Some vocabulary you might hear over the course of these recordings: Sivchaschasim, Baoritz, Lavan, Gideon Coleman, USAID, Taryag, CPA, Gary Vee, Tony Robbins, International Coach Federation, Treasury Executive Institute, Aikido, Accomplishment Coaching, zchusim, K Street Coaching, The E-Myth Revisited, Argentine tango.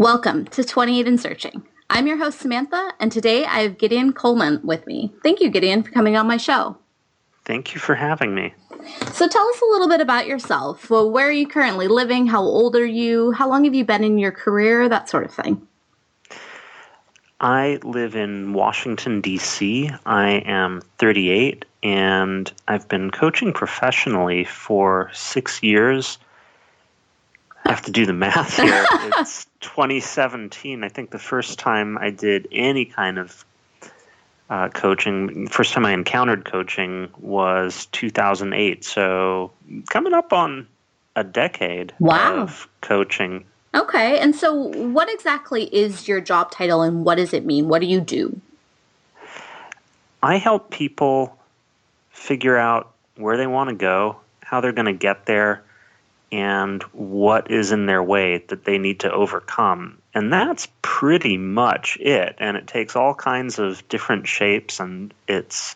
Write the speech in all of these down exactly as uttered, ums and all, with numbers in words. Welcome to twenty-eight and Searching. I'm your host, Samantha, and today I have Gideon Coleman with me. Thank you, Gideon, for coming on my show. Thank you for having me. So tell us a little bit about yourself. Well, where are you currently living? How old are you? How long have you been in your career? That sort of thing. I live in Washington, D C. I am thirty-eight, and I've been coaching professionally for six years. I have to do the math here. It's twenty seventeen. I think the first time I did any kind of uh, coaching, first time I encountered coaching was two thousand eight. So coming up on a decade wow. of coaching. Okay. And so what exactly is your job title and what does it mean? What do you do? I help people figure out where they want to go, how they're going to get there, and what is in their way that they need to overcome. And that's pretty much it. And it takes all kinds of different shapes, and it's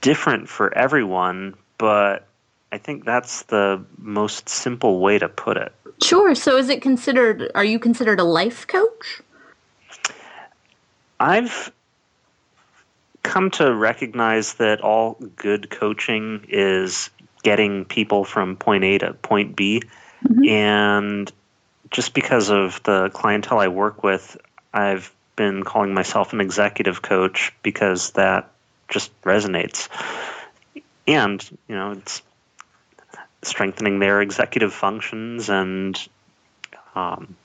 different for everyone, but I think that's the most simple way to put it. Sure. So is it considered, are you considered a life coach? I've come to recognize that all good coaching is getting people from point A to point B. Mm-hmm. And just because of the clientele I work with, I've been calling myself an executive coach because that just resonates. And, you know, it's strengthening their executive functions and um,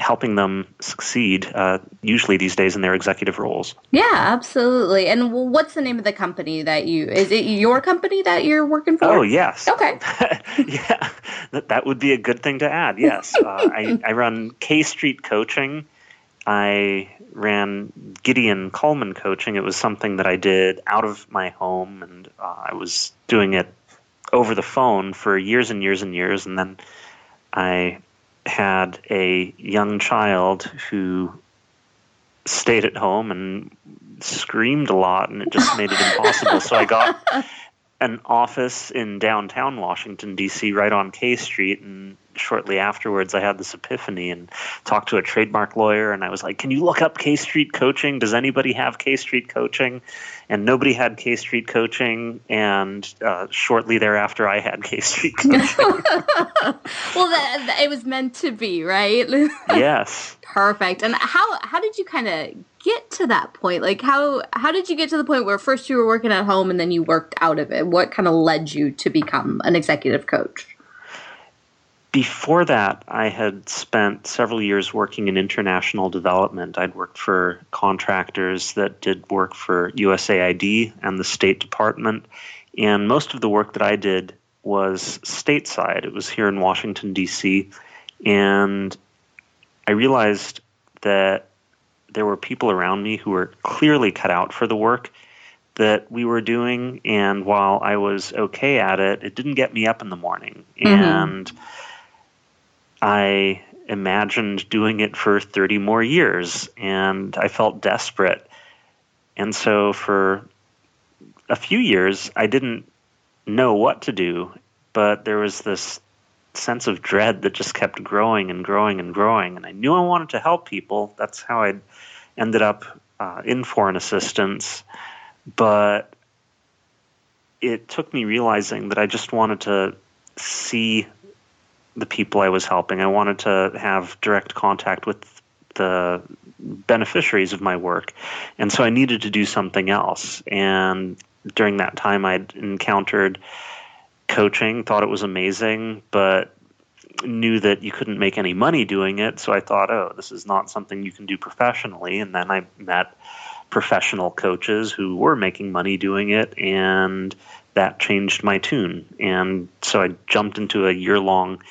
helping them succeed, uh, usually these days in their executive roles. Yeah, absolutely. And what's the name of the company that you, is it your company that you're working for? Oh, yes. Okay. Yeah, that, that would be a good thing to add. Yes. Uh, I, I run K Street Coaching. I ran Gideon Coleman Coaching. It was something that I did out of my home, and uh, I was doing it over the phone for years and years and years. And then I had a young child who stayed at home and screamed a lot, and it just made it impossible. So I got an office in downtown Washington, D C, right on K Street, and shortly afterwards I had this epiphany and talked to a trademark lawyer, and I was like, can you look up K Street Coaching? Does anybody have K Street Coaching? And nobody had K Street Coaching, and uh, shortly thereafter I had K Street Coaching. Well, that, that, it was meant to be, right? Yes. Perfect. And how how did you kind of get to that point? Like how, how did you get to the point where first you were working at home and then you worked out of it? What kind of led you to become an executive coach? Before that, I had spent several years working in international development. I'd worked for contractors that did work for U S A I D and the State Department, and most of the work that I did was stateside. It was here in Washington, D C, and I realized that there were people around me who were clearly cut out for the work that we were doing, and while I was okay at it, it didn't get me up in the morning. Mm-hmm. And I imagined doing it for thirty more years, and I felt desperate. And so for a few years, I didn't know what to do, but there was this sense of dread that just kept growing and growing and growing. And I knew I wanted to help people. That's how I ended up uh, in foreign assistance. But it took me realizing that I just wanted to see the people I was helping. I wanted to have direct contact with the beneficiaries of my work. And so I needed to do something else. And during that time, I'd encountered coaching, thought it was amazing, but knew that you couldn't make any money doing it. So I thought, oh, this is not something you can do professionally. And then I met professional coaches who were making money doing it, and that changed my tune. And so I jumped into a year-long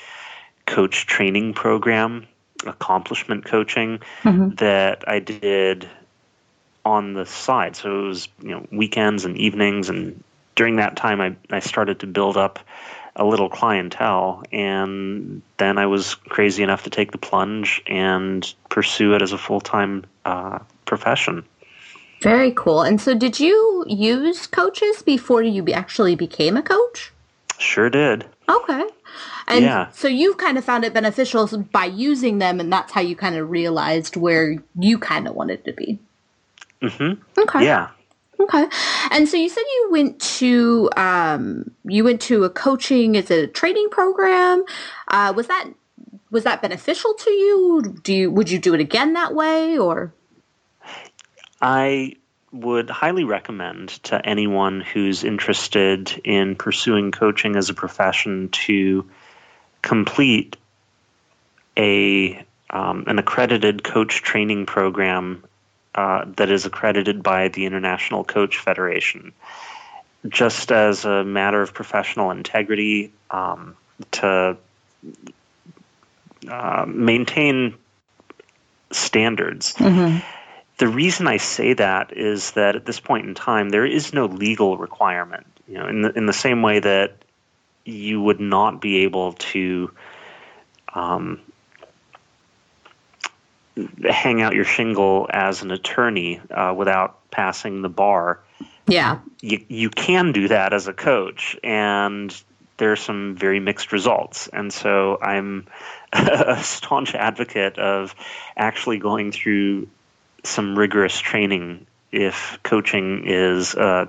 coach training program, Accomplishment Coaching, mm-hmm. that I did on the side. So it was, you know, weekends and evenings, and during that time I, I started to build up a little clientele, and then I was crazy enough to take the plunge and pursue it as a full-time uh, profession. Very cool. And so did you use coaches before you actually became a coach? Sure did. Okay. And yeah. so you kind of found it beneficial by using them, and that's how you kind of realized where you kind of wanted to be. Mm-hmm. Okay. Yeah. Okay. And so you said you went to um, you went to a coaching, is it a training program? Uh, was that was that beneficial to you? Do you would you do it again that way, or? I would highly recommend to anyone who's interested in pursuing coaching as a profession to complete a um, an accredited coach training program uh, that is accredited by the International Coach Federation. Just as a matter of professional integrity, um, to uh, maintain standards. Mm-hmm. The reason I say that is that at this point in time, there is no legal requirement. You know, in the, in the same way that you would not be able to um, hang out your shingle as an attorney uh, without passing the bar. Yeah, you you can do that as a coach, and there are some very mixed results. And so I'm a staunch advocate of actually going through some rigorous training if coaching is a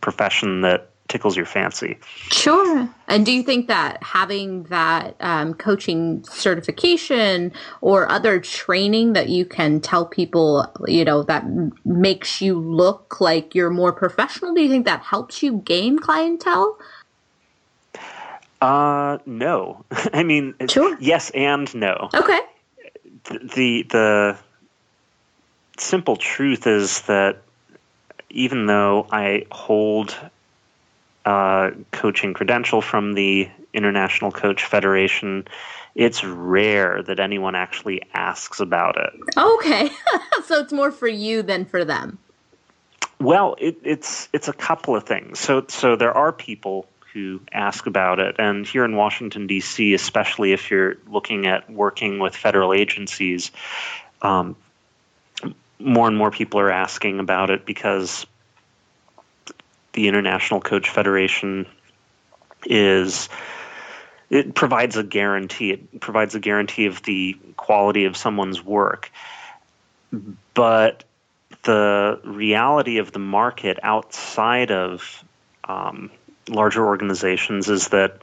profession that tickles your fancy. Sure. And do you think that having that um, coaching certification or other training that you can tell people, you know, that makes you look like you're more professional, do you think that helps you gain clientele? Uh, no. I mean, sure. Yes and no. Okay. The, the, simple truth is that even though I hold a coaching credential from the International Coach Federation, it's rare that anyone actually asks about it. Okay. So it's more for you than for them. Well, it, it's it's a couple of things. So so there are people who ask about it. And here in Washington, D C, especially if you're looking at working with federal agencies, um, more and more people are asking about it because the International Coach Federation is, it provides a guarantee. It provides a guarantee of the quality of someone's work. But the reality of the market outside of um, larger organizations is that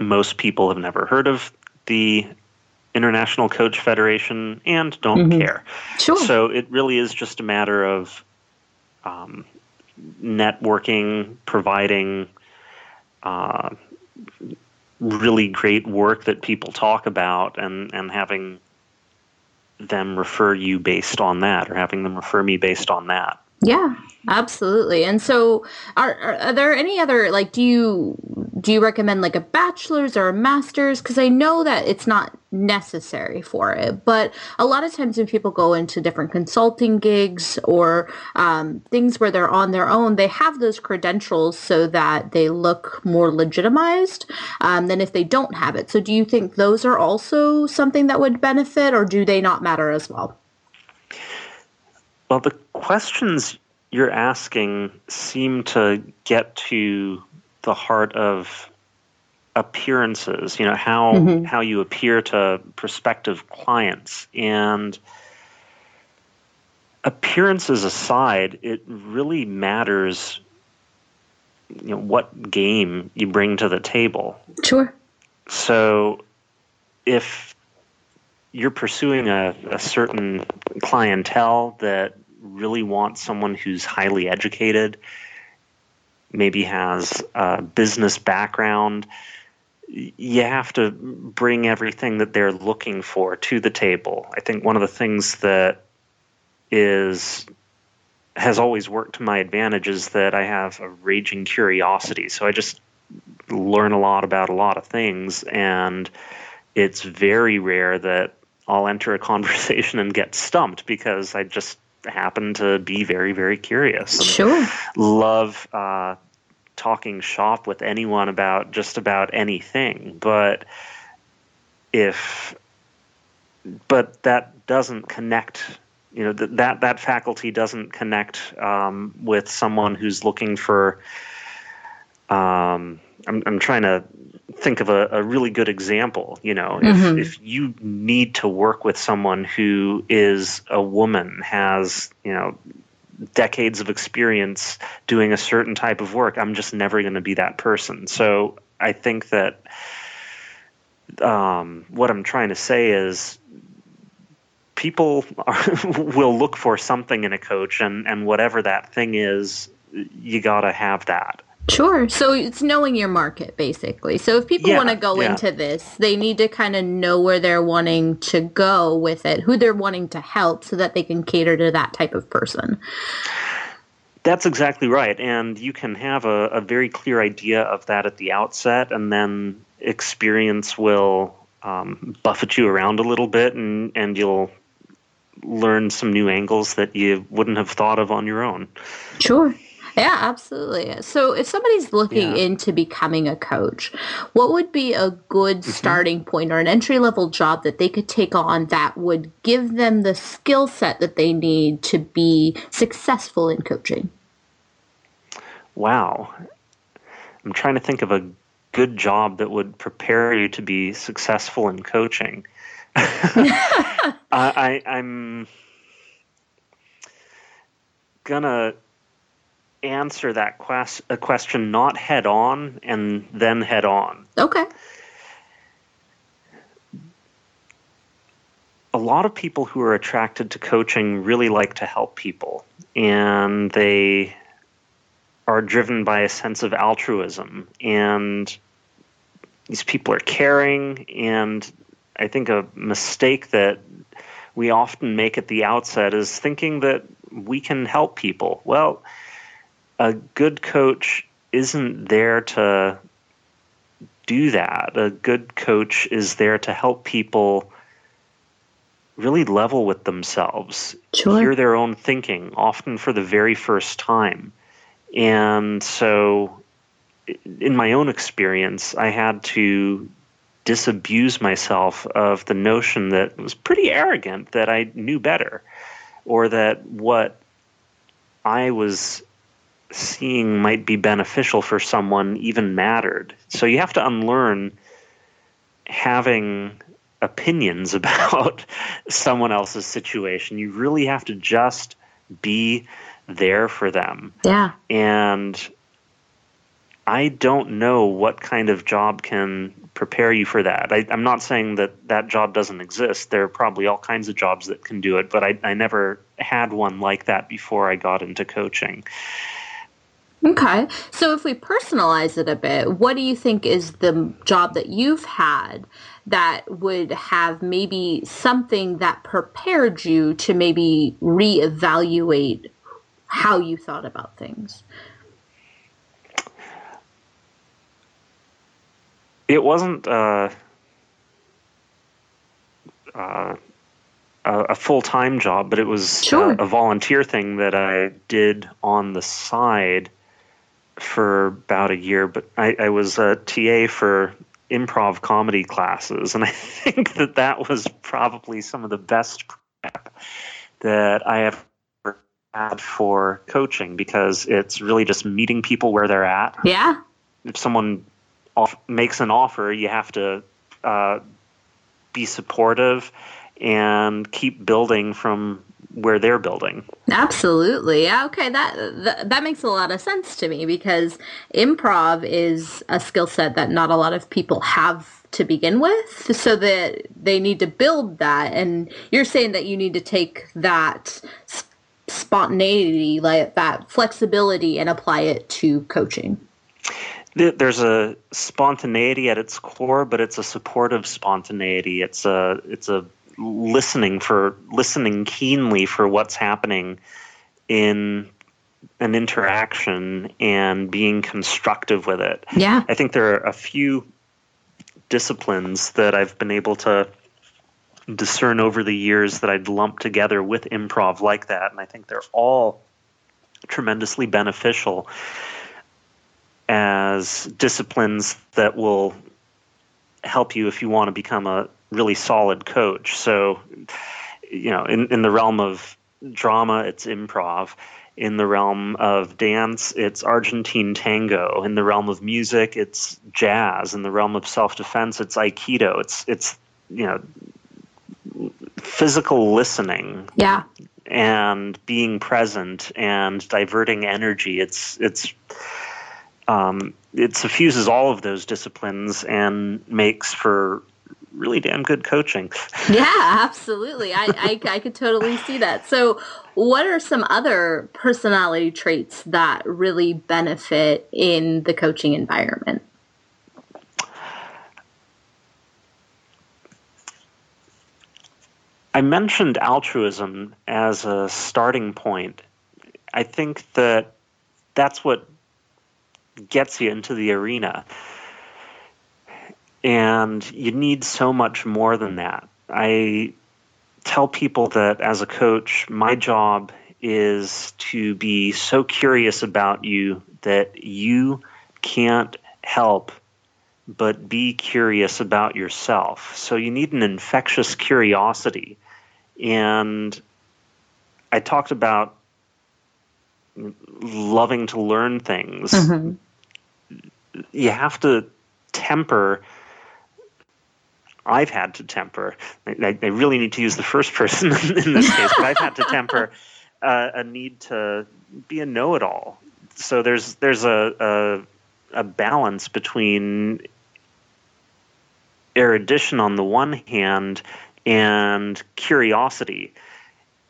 most people have never heard of the International Coach Federation and don't mm-hmm. care. Sure. So it really is just a matter of um, networking, providing uh, really great work that people talk about, and, and having them refer you based on that, or having them refer me based on that. Yeah, absolutely. And so are, are, are there any other, like, do you do you recommend like a bachelor's or a master's? Because I know that it's not necessary for it, but a lot of times when people go into different consulting gigs or um, things where they're on their own, they have those credentials so that they look more legitimized um, than if they don't have it. So do you think those are also something that would benefit, or do they not matter as well? Well, the questions you're asking seem to get to the heart of appearances, you know, how mm-hmm. how you appear to prospective clients. And appearances aside, it really matters, you know, what game you bring to the table. Sure. So if you're pursuing a, a certain clientele that really wants someone who's highly educated, maybe has a business background, you have to bring everything that they're looking for to the table. I think one of the things that is has always worked to my advantage is that I have a raging curiosity. So I just learn a lot about a lot of things, and it's very rare that I'll enter a conversation and get stumped because I just happen to be very, very curious. And sure. Love uh, talking shop with anyone about just about anything. But if, but that doesn't connect, you know, th- that, that faculty doesn't connect um, with someone who's looking for, um, I'm, I'm trying to think of a, a really good example. You know, mm-hmm. if, if you need to work with someone who is a woman, has, you know, decades of experience doing a certain type of work, I'm just never going to be that person. So I think that um, what I'm trying to say is people are, will look for something in a coach, and, and whatever that thing is, you got to have that. Sure. So it's knowing your market, basically. So if people yeah, want to go yeah. into this, they need to kind of know where they're wanting to go with it, who they're wanting to help, so that they can cater to that type of person. That's exactly right. And you can have a, a very clear idea of that at the outset, and then experience will um, buffet you around a little bit, and, and you'll learn some new angles that you wouldn't have thought of on your own. Sure. Yeah, absolutely. So if somebody's looking yeah. into becoming a coach, what would be a good mm-hmm. starting point or an entry-level job that they could take on that would give them the skill set that they need to be successful in coaching? Wow. I'm trying to think of a good job that would prepare you to be successful in coaching. I, I, I'm going to answer that quest, a question not head on and then head on. Okay. A lot of people who are attracted to coaching really like to help people, and they are driven by a sense of altruism, and these people are caring. And I think a mistake that we often make at the outset is thinking that we can help people. Well, a good coach isn't there to do that. A good coach is there to help people really level with themselves, sure. hear their own thinking, often for the very first time. And so in my own experience, I had to disabuse myself of the notion that it was pretty arrogant that I knew better, or that what I was seeing might be beneficial for someone even mattered. So you have to unlearn having opinions about someone else's situation. You really have to just be there for them. Yeah. And I don't know what kind of job can prepare you for that. I, I'm not saying that that job doesn't exist. There are probably all kinds of jobs that can do it, but I, I never had one like that before I got into coaching. Okay. So if we personalize it a bit, what do you think is the job that you've had that would have maybe something that prepared you to maybe reevaluate how you thought about things? It wasn't uh, uh, a full-time job, but it was sure. uh, a volunteer thing that I did on the side for about a year, but I, I was a T A for improv comedy classes, and I think that that was probably some of the best prep that I have ever had for coaching, because it's really just meeting people where they're at. Yeah. If someone off- makes an offer, you have to uh, be supportive and keep building from where they're building. Absolutely. Okay, that, that that makes a lot of sense to me, because improv is a skill set that not a lot of people have to begin with, so that they need to build that. And you're saying that you need to take that spontaneity, like that flexibility, and apply it to coaching. There's a spontaneity at its core, but it's a supportive spontaneity. It's a it's a listening for listening keenly for what's happening in an interaction and being constructive with it. Yeah. I think there are a few disciplines that I've been able to discern over the years that I'd lump together with improv like that. And I think they're all tremendously beneficial as disciplines that will help you if you want to become a really solid coach. So, you know, in, in the realm of drama, it's improv. In the realm of dance, it's Argentine tango. In the realm of music, it's jazz. In the realm of self-defense, it's Aikido. It's, it's you know, physical listening. Yeah. And being present and diverting energy. It's it's um, it suffuses all of those disciplines and makes for really damn good coaching. Yeah, absolutely. I, I I could totally see that. So, what are some other personality traits that really benefit in the coaching environment? I mentioned altruism as a starting point. I think that that's what gets you into the arena. And you need so much more than that. I tell people that as a coach, my job is to be so curious about you that you can't help but be curious about yourself. So you need an infectious curiosity. And I talked about loving to learn things. Mm-hmm. You have to temper. I've had to temper. I, I really need to use the first person in this case, but I've had to temper uh, a need to be a know-it-all. So there's there's a a, a balance between erudition on the one hand and curiosity.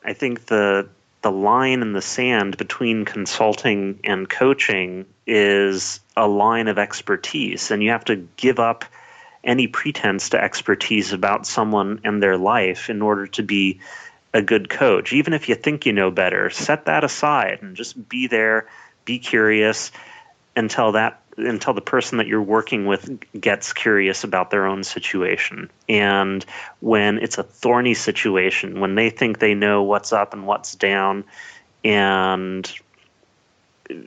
I think the the line in the sand between consulting and coaching is a line of expertise, and you have to give up any pretense to expertise about someone and their life in order to be a good coach. Even if you think you know better, set that aside and just be there, be curious until that until the person that you're working with gets curious about their own situation. And when it's a thorny situation, when they think they know what's up and what's down and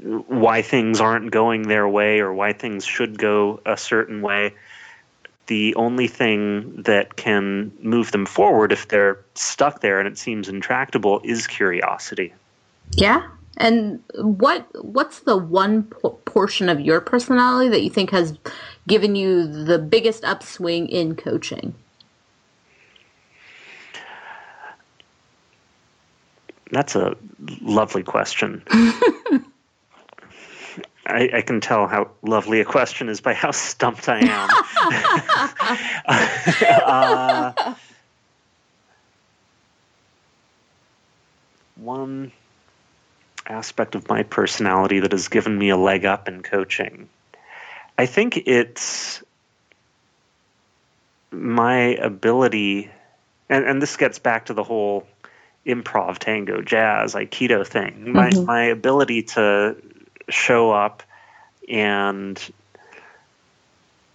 why things aren't going their way or why things should go a certain way, the only thing that can move them forward if they're stuck there and it seems intractable is curiosity. Yeah. And what what's the one po- portion of your personality that you think has given you the biggest upswing in coaching? That's a lovely question. I, I can tell how lovely a question is by how stumped I am. uh, one... aspect of my personality that has given me a leg up in coaching. I think it's my ability, and, and this gets back to the whole improv, tango, jazz, Aikido thing, my, mm-hmm. my ability to show up and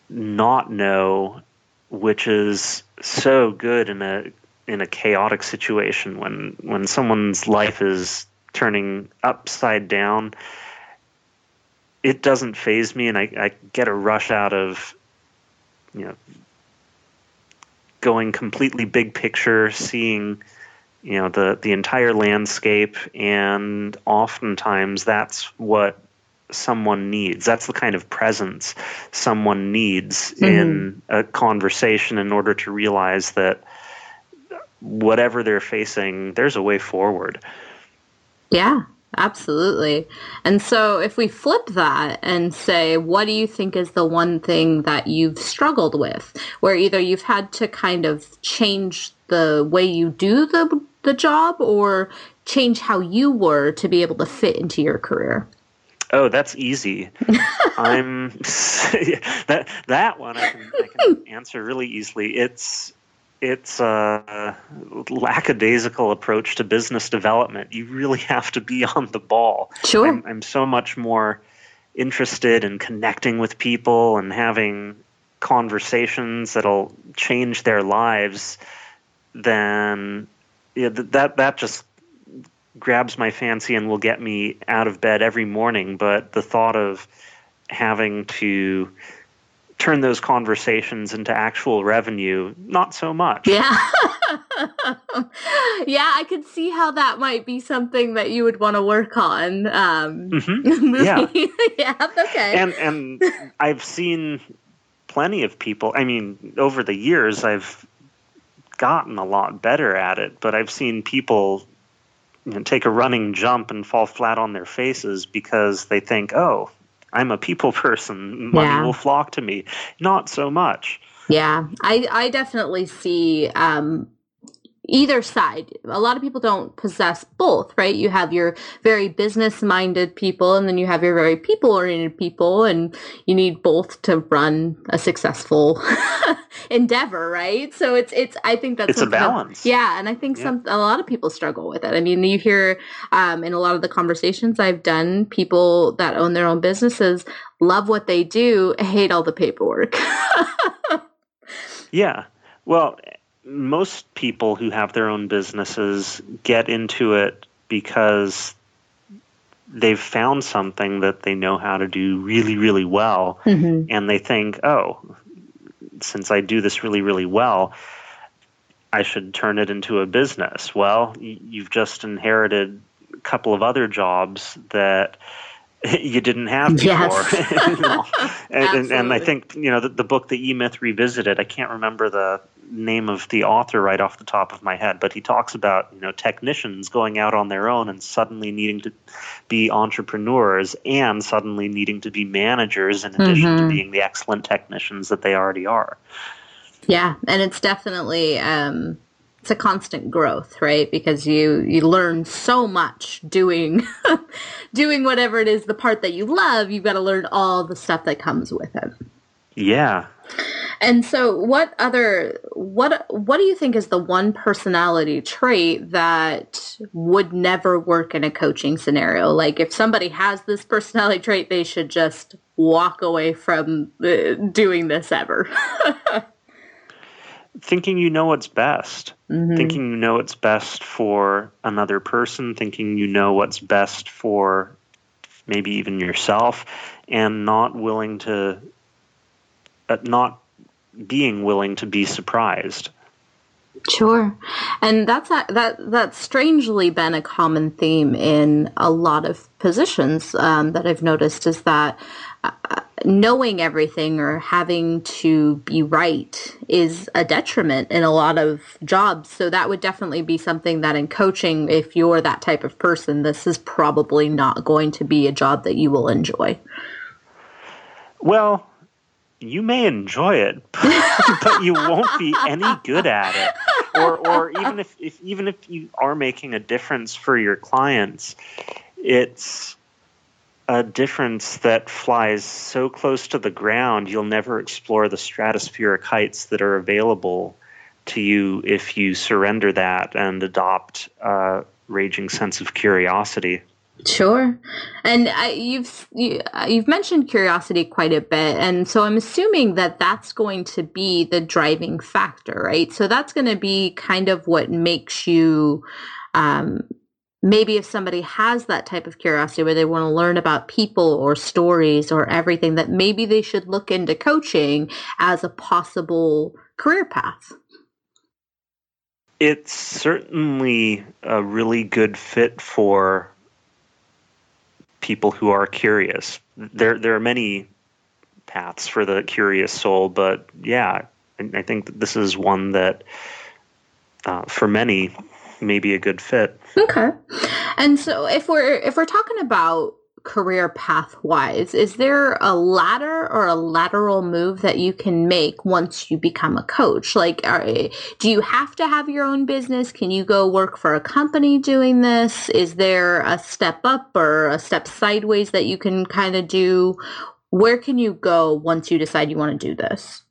not know, which is so good in a in a chaotic situation when when someone's life is turning upside down. It doesn't faze me, and I, I get a rush out of, you know, going completely big picture, seeing, you know, the, the entire landscape, and oftentimes that's what someone needs. That's the kind of presence someone needs mm-hmm. in a conversation in order to realize that whatever they're facing, there's a way forward. Yeah, absolutely. And so if we flip that and say, what do you think is the one thing that you've struggled with, where either you've had to kind of change the way you do the the job or change how you were to be able to fit into your career? Oh, that's easy. I'm that that one I can, I can answer really easily. It's It's a lackadaisical approach to business development. You really have to be on the ball. Sure. I'm, I'm so much more interested in connecting with people and having conversations that'll change their lives than yeah, that. That just grabs my fancy and will get me out of bed every morning. But the thought of having to turn those conversations into actual revenue, not so much. Yeah. Yeah, I could see how that might be something that you would want to work on. Um, mm-hmm. Yeah. Yeah, okay. And, and I've seen plenty of people. I mean, over the years, I've gotten a lot better at it, but I've seen people, you know, take a running jump and fall flat on their faces because they think, oh, I'm a people person. Money yeah. will flock to me. Not so much. Yeah, I, I definitely see um, either side. A lot of people don't possess both, right? You have your very business-minded people, and then you have your very people-oriented people, and you need both to run a successful endeavor, right? So it's it's. I think that's it's a balance. That, yeah, and I think yeah. some a lot of people struggle with it. I mean, you hear um, in a lot of the conversations I've done, people that own their own businesses love what they do, hate all the paperwork. Yeah. Well, most people who have their own businesses get into it because they've found something that they know how to do really, really well. Mm-hmm. And they think, oh, since I do this really, really well, I should turn it into a business. Well, you've just inherited a couple of other jobs that you didn't have before. Yes. You know? and, and, and I think, you know, the, the book, The E-Myth Revisited, I can't remember the name of the author right off the top of my head, but he talks about, you know, technicians going out on their own and suddenly needing to be entrepreneurs and suddenly needing to be managers in addition mm-hmm. to being the excellent technicians that they already are. Yeah. And it's definitely, um, it's a constant growth, right? Because you, you learn so much doing doing whatever it is, the part that you love, you've got to learn all the stuff that comes with it. Yeah. And so what other what what do you think is the one personality trait that would never work in a coaching scenario? Like if somebody has this personality trait, they should just walk away from uh, doing this ever. Thinking you know what's best, mm-hmm. thinking you know what's best for another person, thinking you know what's best for maybe even yourself, and not willing to, uh, not being willing to be surprised. Sure. And that's a, that that's strangely been a common theme in a lot of positions um, that I've noticed is that uh, knowing everything or having to be right is a detriment in a lot of jobs. So that would definitely be something that in coaching, if you're that type of person, this is probably not going to be a job that you will enjoy. Well, you may enjoy it, but, but you won't be any good at it. Or, or even if, if even if you are making a difference for your clients, it's a difference that flies so close to the ground, you'll never explore the stratospheric heights that are available to you if you surrender that and adopt a raging sense of curiosity. Sure. And I, you've you, you've mentioned curiosity quite a bit. And so I'm assuming that that's going to be the driving factor, right? So that's going to be kind of what makes you, um, maybe if somebody has that type of curiosity where they want to learn about people or stories or everything, that maybe they should look into coaching as a possible career path. It's certainly a really good fit for people who are curious. There there are many paths for the curious soul, but yeah, I think that this is one that uh, for many may be a good fit. Okay. And so if we're if we're talking about career path-wise, is there a ladder or a lateral move that you can make once you become a coach? Like, are, do you have to have your own business? Can you go work for a company doing this? Is there a step up or a step sideways that you can kind of do? Where can you go once you decide you want to do this?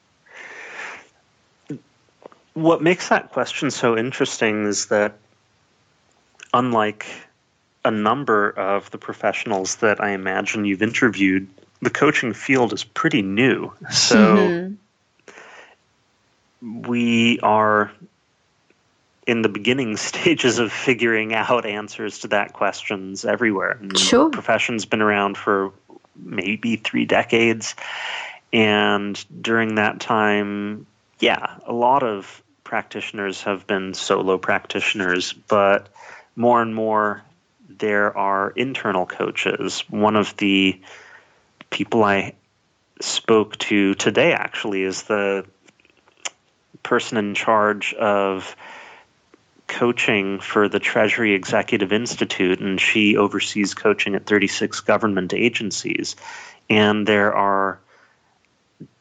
What makes that question so interesting is that unlike a number of the professionals that I imagine you've interviewed, the coaching field is pretty new. So mm-hmm. we are in the beginning stages of figuring out answers to that questions everywhere. Sure. The profession's been around for maybe three decades. And during that time, yeah, a lot of practitioners have been solo practitioners, but more and more there are internal coaches. One of the people I spoke to today actually is the person in charge of coaching for the Treasury Executive Institute, and she oversees coaching at thirty-six government agencies. And there are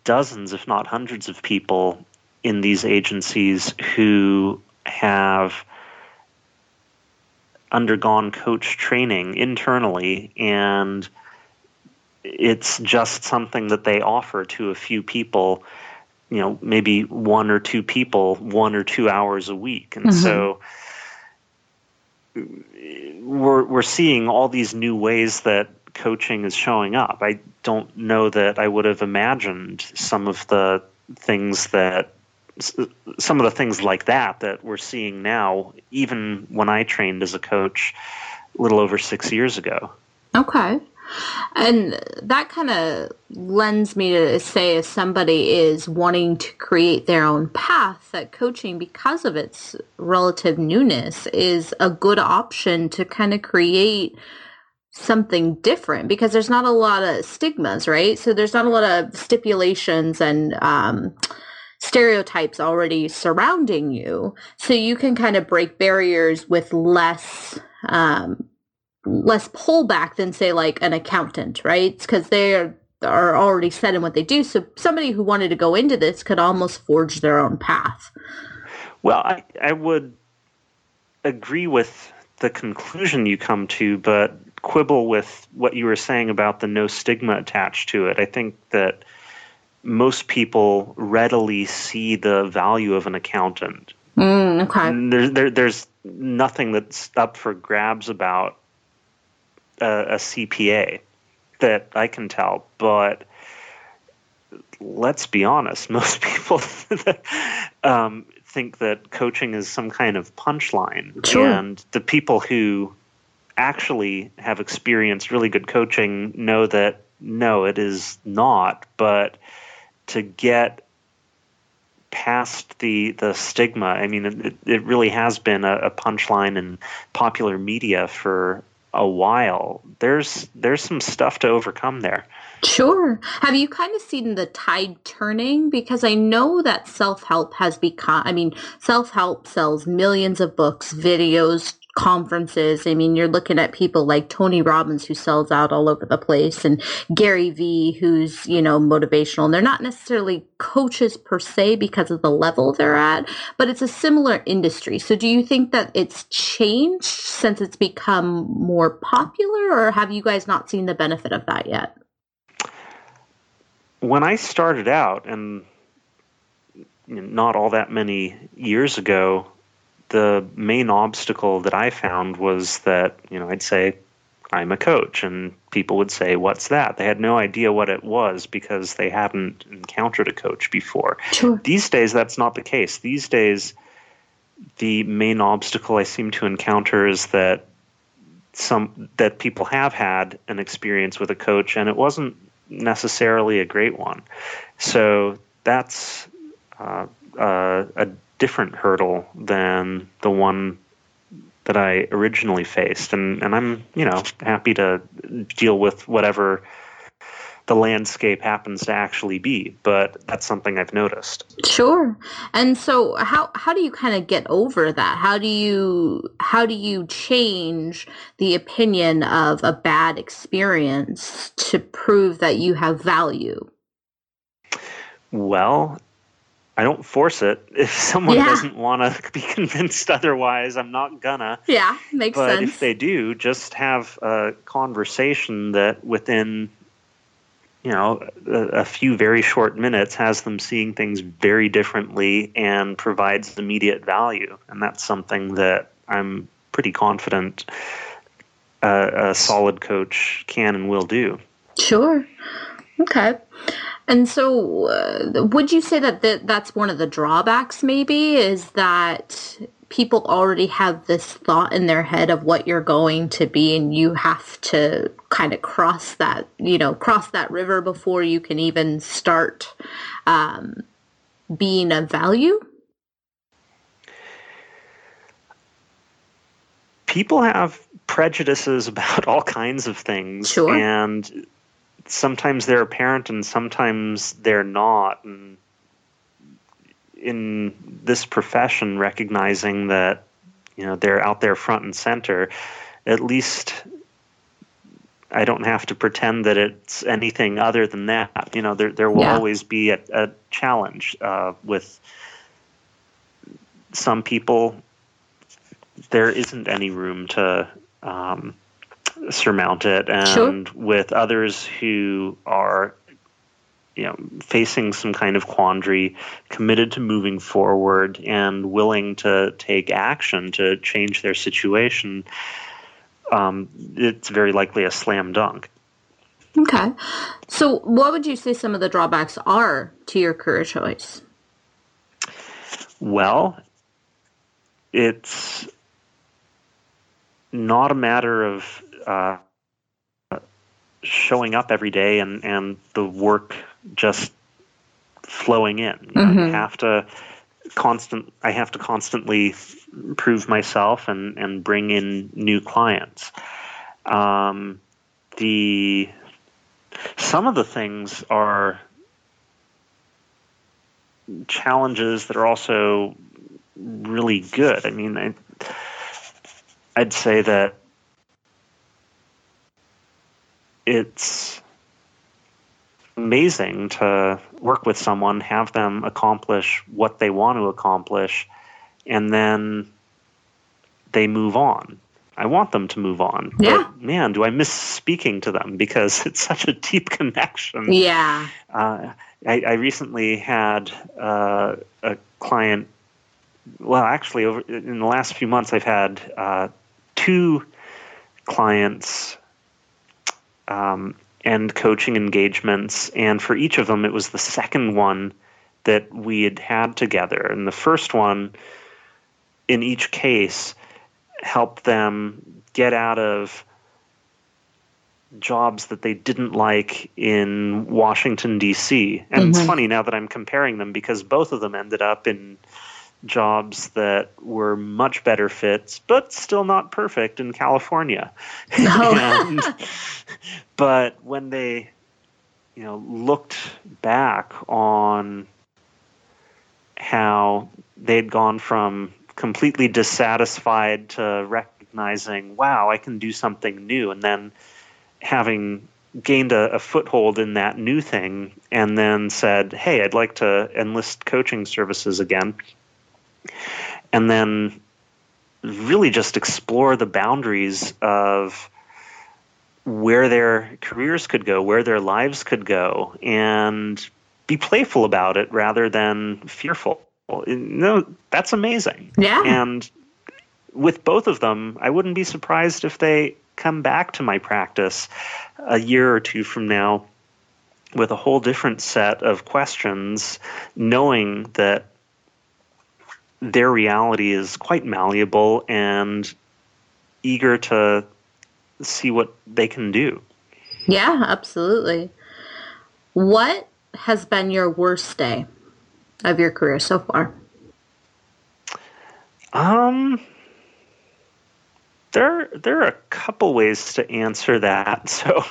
dozens, if not hundreds, of people in these agencies who have undergone coach training internally, and it's just something that they offer to a few people, you know, maybe one or two people, one or two hours a week. And mm-hmm. so we're we're seeing all these new ways that coaching is showing up. I don't know that I would have imagined some of the things that some of the things like that that we're seeing now, even when I trained as a coach a little over six years ago. Okay. And that kind of lends me to say, if somebody is wanting to create their own path, that coaching, because of its relative newness, is a good option to kind of create something different, because there's not a lot of stigmas, right? So there's not a lot of stipulations and um, stereotypes already surrounding you. So you can kind of break barriers with less um less pullback than, say, like an accountant, right? Because they are, are already set in what they do. So somebody who wanted to go into this could almost forge their own path. Well, I, I would agree with the conclusion you come to, but quibble with what you were saying about the no stigma attached to it. I think that most people readily see the value of an accountant. Mm, okay. There, there, there's nothing that's up for grabs about A, a C P A that I can tell, but let's be honest, most people um, think that coaching is some kind of punchline. Sure. And the people who actually have experienced really good coaching know that, no, it is not. But to get past the, the stigma, I mean, it, it really has been a, a punchline in popular media for a while. There's there's some stuff to overcome there. Sure. Have you kind of seen the tide turning? Because I know that self-help has become, I mean, self-help sells millions of books, videos, conferences. I mean, you're looking at people like Tony Robbins, who sells out all over the place, and Gary Vee, who's, you know, motivational. And they're not necessarily coaches per se because of the level they're at, but it's a similar industry. So do you think that it's changed since it's become more popular, or have you guys not seen the benefit of that yet? When I started out, and not all that many years ago, the main obstacle that I found was that, you know, I'd say, I'm a coach, and people would say, what's that? They had no idea what it was because they hadn't encountered a coach before. Sure. These days, that's not the case. These days, the main obstacle I seem to encounter is that some that people have had an experience with a coach, and it wasn't necessarily a great one. So that's uh, uh, a different hurdle than the one that I originally faced. And, and I'm, you know, happy to deal with whatever the landscape happens to actually be, but that's something I've noticed. Sure. And so how, how do you kind of get over that? How do you, how do you change the opinion of a bad experience to prove that you have value? Well, I don't force it. If someone yeah. doesn't want to be convinced otherwise, I'm not gonna. Yeah, makes but sense. But if they do, just have a conversation that within, you know, a, a few very short minutes has them seeing things very differently and provides immediate value. And that's something that I'm pretty confident a, a solid coach can and will do. Sure. Okay. And so uh, would you say that th- that's one of the drawbacks maybe, is that people already have this thought in their head of what you're going to be, and you have to kind of cross that, you know, cross that river before you can even start um, being of value? people have prejudices about all kinds of things. Sure. And sometimes they're apparent and sometimes they're not. And in this profession, recognizing that, you know, they're out there front and center, at least I don't have to pretend that it's anything other than that. You know, there there will yeah. always be a, a challenge uh, with some people. There isn't any room to um, surmount it, and sure. with others who are, you know, facing some kind of quandary, committed to moving forward and willing to take action to change their situation, um, it's very likely a slam dunk. Okay. So what would you say some of the drawbacks are to your career choice? Well, it's not a matter of uh, showing up every day and, and the work just flowing in. You know, mm-hmm. I have to constant. I have to constantly prove myself and, and bring in new clients. Um, the some of the things are challenges that are also really good. I mean, I, I'd say that it's amazing to work with someone, have them accomplish what they want to accomplish, and then they move on. I want them to move on. Yeah. But man, do I miss speaking to them because it's such a deep connection. Yeah. Uh, I, I recently had uh, a client. Well, actually, over in the last few months, I've had uh, two clients um, and coaching engagements, and for each of them, it was the second one that we had had together. And the first one, in each case, helped them get out of jobs that they didn't like in Washington, D C And mm-hmm. it's funny now that I'm comparing them because both of them ended up in jobs that were much better fits, but still not perfect in California. No. and, but when they, you know, looked back on how they'd gone from completely dissatisfied to recognizing, wow, I can do something new. And then having gained a, a foothold in that new thing and then said, hey, I'd like to enlist coaching services again. And then really just explore the boundaries of where their careers could go, where their lives could go, and be playful about it rather than fearful. No, that's amazing. Yeah. And with both of them, I wouldn't be surprised if they come back to my practice a year or two from now with a whole different set of questions, knowing that their reality is quite malleable and eager to see what they can do. Yeah, absolutely. What has been your worst day of your career so far? Um, there, there are a couple ways to answer that. So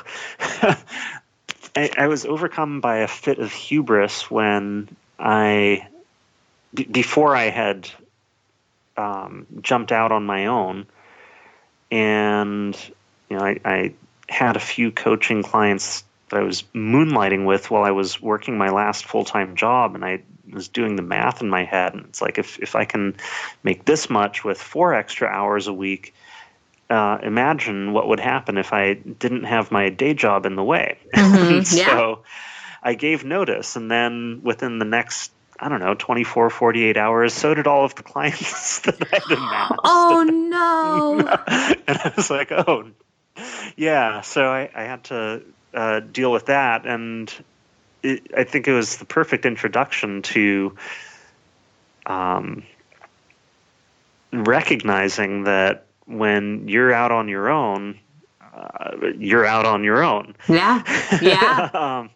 I, I was overcome by a fit of hubris when I... before I had um, jumped out on my own, and you know, I, I had a few coaching clients that I was moonlighting with while I was working my last full-time job, and I was doing the math in my head, and it's like, if, if I can make this much with four extra hours a week, uh, imagine what would happen if I didn't have my day job in the way. Mm-hmm. So yeah. I gave notice, and then within the next I don't know, twenty-four, forty-eight hours, so did all of the clients that I had announced. Oh, no. And I was like, oh, yeah. So I, I had to uh, deal with that. And it, I think it was the perfect introduction to um, recognizing that when you're out on your own, uh, you're out on your own. Yeah, yeah. um,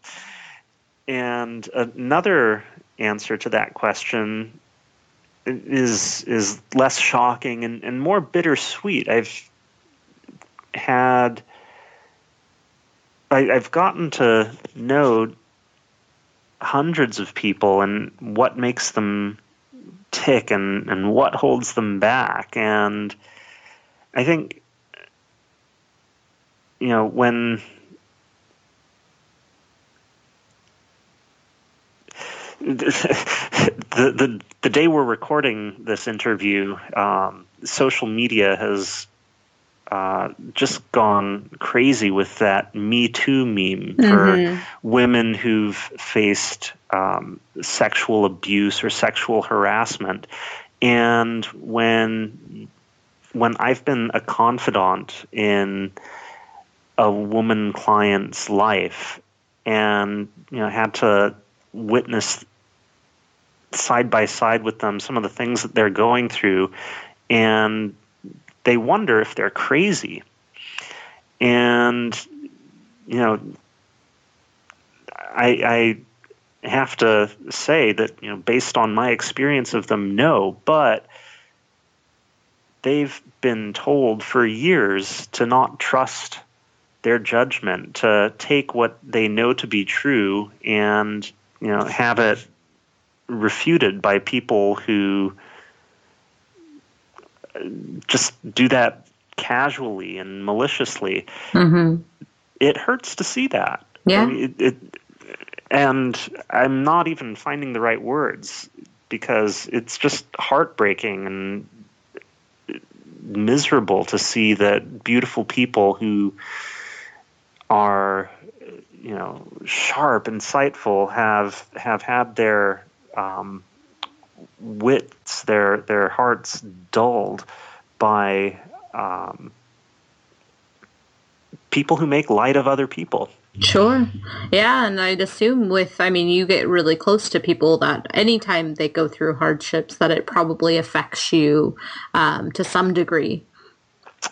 and another answer to that question is is less shocking and, and more bittersweet. I've had I, I've gotten to know hundreds of people and what makes them tick and, and what holds them back. And I think, you know, when the, the the day we're recording this interview, um, social media has uh, just gone crazy with that Me Too meme mm-hmm. for women who've faced um, sexual abuse or sexual harassment. And when when I've been a confidant in a woman client's life, and you know, had to witness side by side with them some of the things that they're going through, and they wonder if they're crazy. And you know, I, I have to say that, you know, based on my experience of them, no, but they've been told for years to not trust their judgment, to take what they know to be true and, you know, have it refuted by people who just do that casually and maliciously. Mm-hmm. It hurts to see that. Yeah. I mean, it, it, and I'm not even finding the right words, because it's just heartbreaking and miserable to see that beautiful people who are, you know, sharp, insightful, have have had their um, wits, their their hearts dulled by um, people who make light of other people. Sure. Yeah, and I'd assume with, I mean, you get really close to people that anytime they go through hardships that it probably affects you um, to some degree.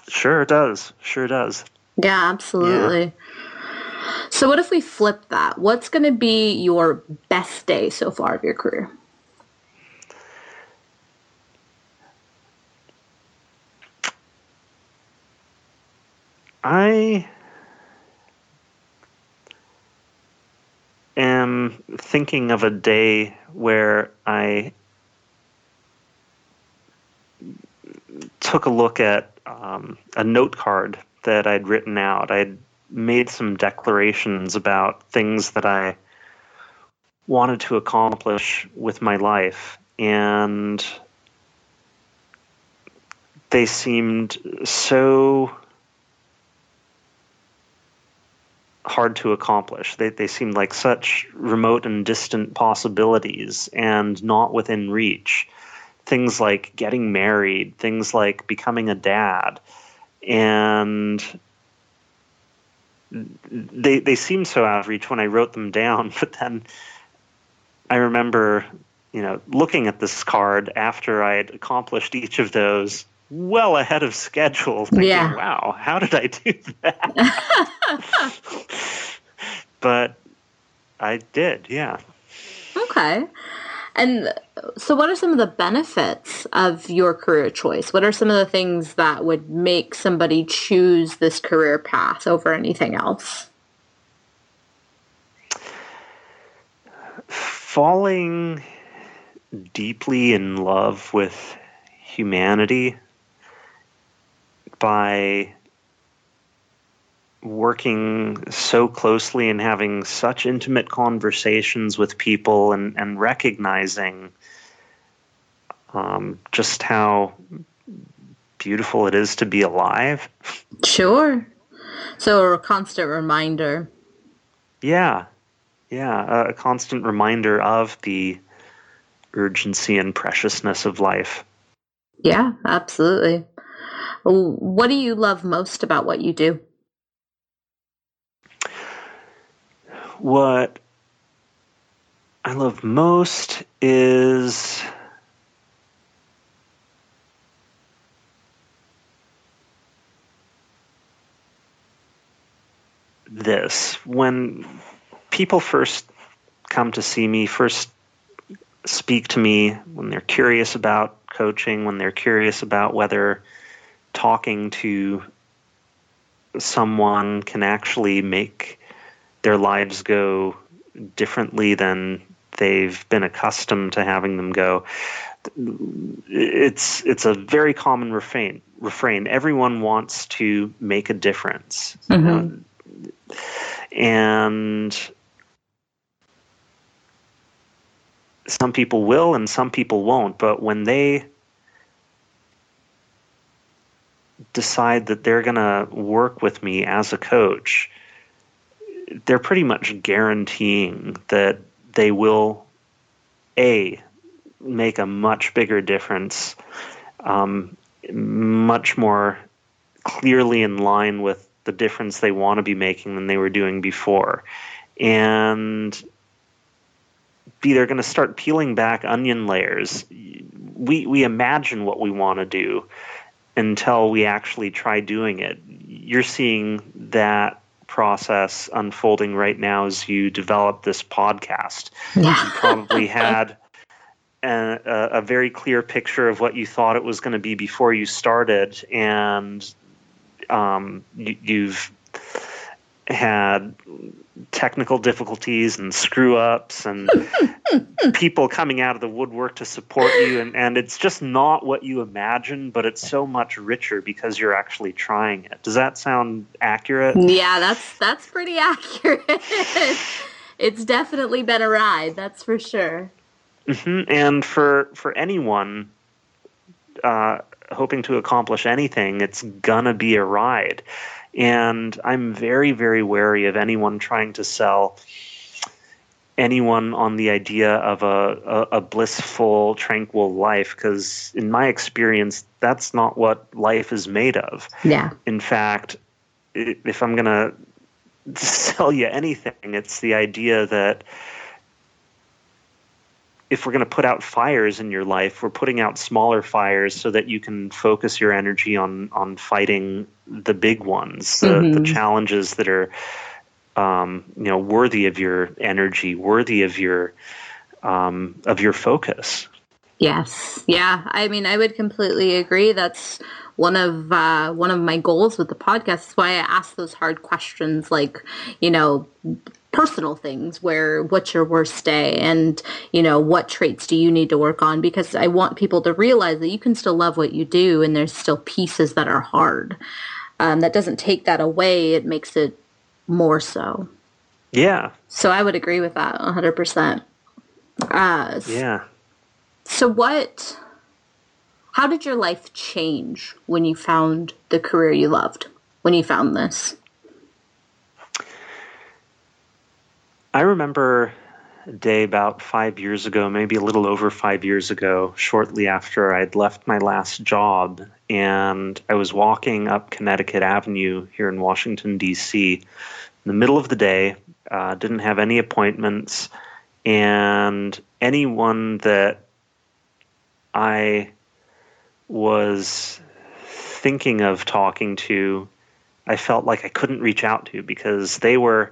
Sure it does. Sure does. Yeah, absolutely. Yeah. So what if we flip that? What's going to be your best day so far of your career? I am thinking of a day where I took a look at um, a note card that I'd written out. I'd made some declarations about things that I wanted to accomplish with my life, and they seemed so hard to accomplish. They they seemed like such remote and distant possibilities and not within reach. Things like getting married, things like becoming a dad, and They they seemed so out of reach when I wrote them down, but then I remember, you know, looking at this card after I had accomplished each of those well ahead of schedule, thinking, yeah. wow, how did I do that? But I did, yeah. Okay. And so what are some of the benefits of your career choice? What are some of the things that would make somebody choose this career path over anything else? Falling deeply in love with humanity by working so closely and having such intimate conversations with people, and, and recognizing um, just how beautiful it is to be alive. Sure. So a constant reminder. Yeah. Yeah. A, a constant reminder of the urgency and preciousness of life. Yeah, absolutely. What do you love most about what you do? What I love most is this. When people first come to see me, first speak to me when they're curious about coaching, when they're curious about whether talking to someone can actually make their lives go differently than they've been accustomed to having them go. It's it's a very common refrain. refrain. Everyone wants to make a difference. Mm-hmm. You know? And some people will and some people won't. But when they decide that they're going to work with me as a coach, they're pretty much guaranteeing that they will, A, make a much bigger difference, um, much more clearly in line with the difference they want to be making than they were doing before. And B, they're going to start peeling back onion layers. We we imagine what we want to do until we actually try doing it. You're seeing that process unfolding right now as you develop this podcast. Yeah. You probably had a, a very clear picture of what you thought it was going to be before you started, and um, you, you've had technical difficulties and screw-ups and people coming out of the woodwork to support you, and, and it's just not what you imagine, but it's so much richer because you're actually trying it. Does that sound accurate? Yeah, that's that's pretty accurate. It's definitely been a ride, that's for sure. Mm-hmm. And for for anyone uh, hoping to accomplish anything, it's gonna be a ride. And I'm very, very wary of anyone trying to sell anyone on the idea of a, a, a blissful, tranquil life, because in my experience, that's not what life is made of. Yeah. In fact, if I'm going to sell you anything, it's the idea that if we're going to put out fires in your life, we're putting out smaller fires so that you can focus your energy on on fighting the big ones, the, mm-hmm. the challenges that are, um, you know, worthy of your energy, worthy of your um, of your focus. Yes, yeah. I mean, I would completely agree. That's one of uh, one of my goals with the podcast. That's why I ask those hard questions, like, you know, personal things, where what's your worst day and, you know, what traits do you need to work on? Because I want people to realize that you can still love what you do and there's still pieces that are hard. Um, that doesn't take that away. It makes it more so. Yeah. So I would agree with that one hundred percent. Uh, yeah. So what, how did your life change when you found the career you loved, when you found this? I remember a day about five years ago, maybe a little over five years ago, shortly after I'd left my last job, and I was walking up Connecticut Avenue here in Washington, D C, in the middle of the day, uh, didn't have any appointments, and anyone that I was thinking of talking to, I felt like I couldn't reach out to because they were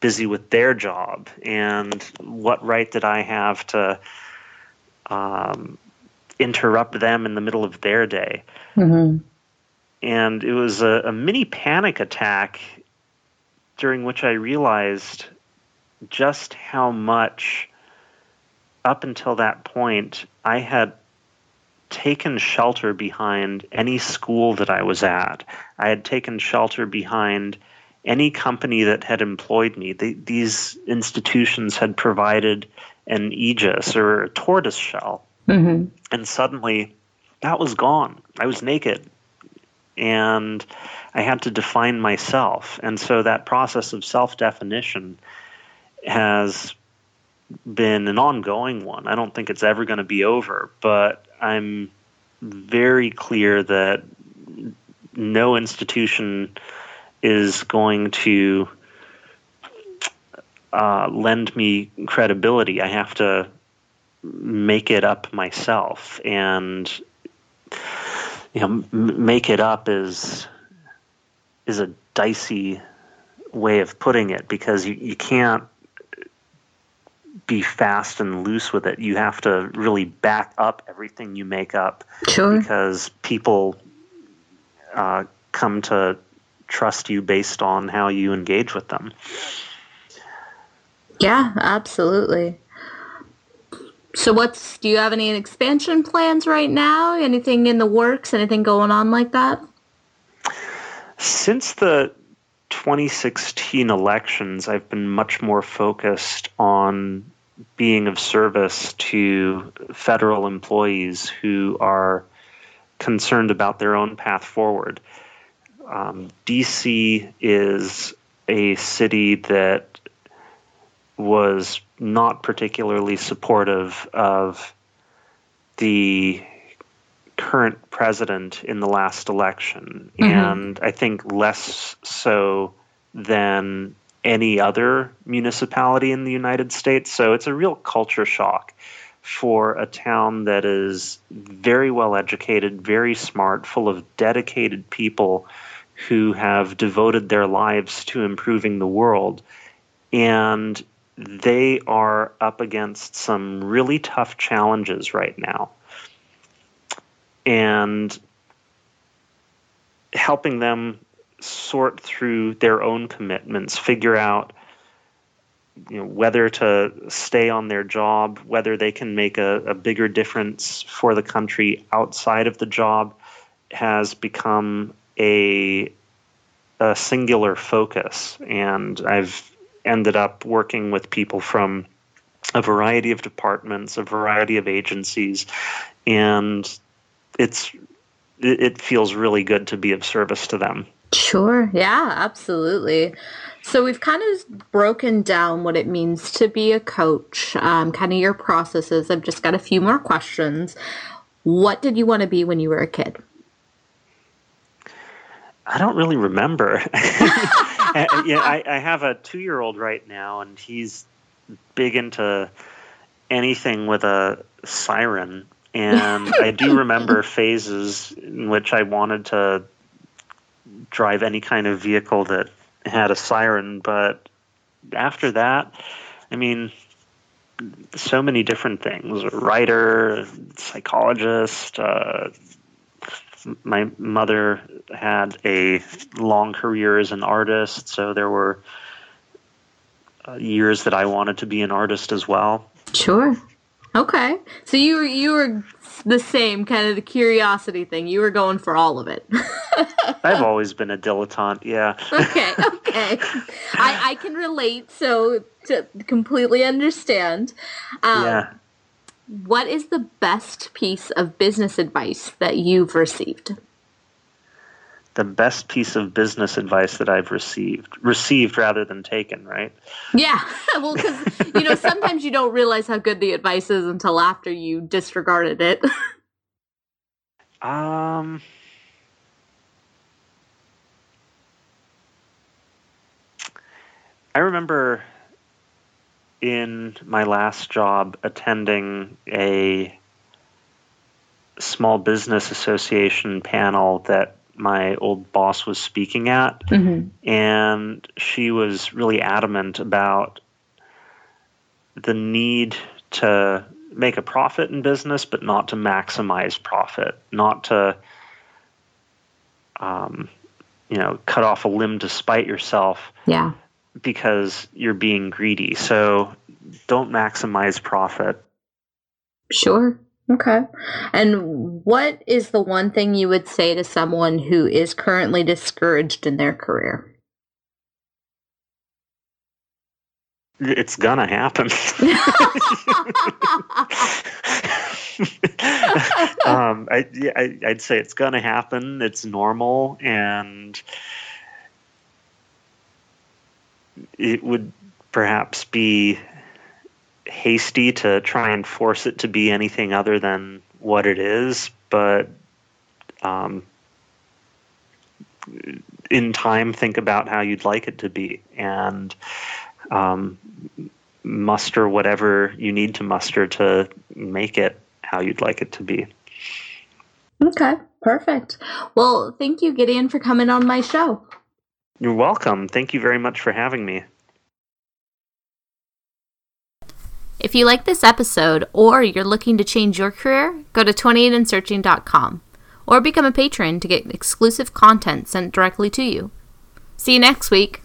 busy with their job, and what right did I have to um, interrupt them in the middle of their day? Mm-hmm. And it was a, a mini panic attack during which I realized just how much, up until that point, I had taken shelter behind any school that I was at. I had taken shelter behind any company that had employed me. They, these institutions had provided an aegis or a tortoise shell. Mm-hmm. And suddenly that was gone. I was naked and I had to define myself. And so that process of self-definition has been an ongoing one. I don't think it's ever going to be over, but I'm very clear that no institution is going to uh, lend me credibility. I have to make it up myself, and you know, m- make it up is is a dicey way of putting it, because you, you can't be fast and loose with it. You have to really back up everything you make up. Sure. Because people uh, come to trust you based on how you engage with them. Yeah, absolutely. So what's, do you have any expansion plans right now? Anything in the works? Anything going on like that? Since the twenty sixteen elections, I've been much more focused on being of service to federal employees who are concerned about their own path forward. Um, D C is a city that was not particularly supportive of the current president in the last election. Mm-hmm. And I think less so than any other municipality in the United States. So it's a real culture shock for a town that is very well educated, very smart, full of dedicated people who have devoted their lives to improving the world. And they are up against some really tough challenges right now. And helping them sort through their own commitments, figure out, you know, whether to stay on their job, whether they can make a, a bigger difference for the country outside of the job, has become a, a singular focus. And I've ended up working with people from a variety of departments, a variety of agencies, and it's it feels really good to be of service to them. Sure. Yeah, absolutely. So we've kind of broken down what it means to be a coach, um, kind of your processes. I've just got a few more questions. What did you want to be when you were a kid? I don't really remember. I, yeah, I, I have a two-year-old right now, and he's big into anything with a siren. And I do remember phases in which I wanted to drive any kind of vehicle that had a siren. But after that, I mean, so many different things. A writer, psychologist, uh my mother had a long career as an artist, so there were years that I wanted to be an artist as well. Sure. Okay. So you were you were the same, kind of the curiosity thing. You were going for all of it. I've always been a dilettante, yeah. Okay, okay. I, I can relate, so to completely understand. Um, yeah. What is the best piece of business advice that you've received? The best piece of business advice that I've received, received rather than taken, right? Yeah. Well, because, you know, sometimes you don't realize how good the advice is until after you disregarded it. um, I remember in my last job attending a small business association panel that my old boss was speaking at, mm-hmm. and she was really adamant about the need to make a profit in business, but not to maximize profit, not to, um, you know, cut off a limb to spite yourself. Yeah. Because you're being greedy. So don't maximize profit. Sure. Okay. And what is the one thing you would say to someone who is currently discouraged in their career? It's gonna happen. um, I, I, I'd say it's gonna happen. It's normal. And it would perhaps be hasty to try and force it to be anything other than what it is, but um, in time, think about how you'd like it to be and um, muster whatever you need to muster to make it how you'd like it to be. Okay, perfect. Well, thank you, Gideon, for coming on my show. You're welcome. Thank you very much for having me. If you like this episode or you're looking to change your career, go to twenty-eight and searching dot com or become a patron to get exclusive content sent directly to you. See you next week.